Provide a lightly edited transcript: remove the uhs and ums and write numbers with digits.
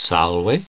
Salve,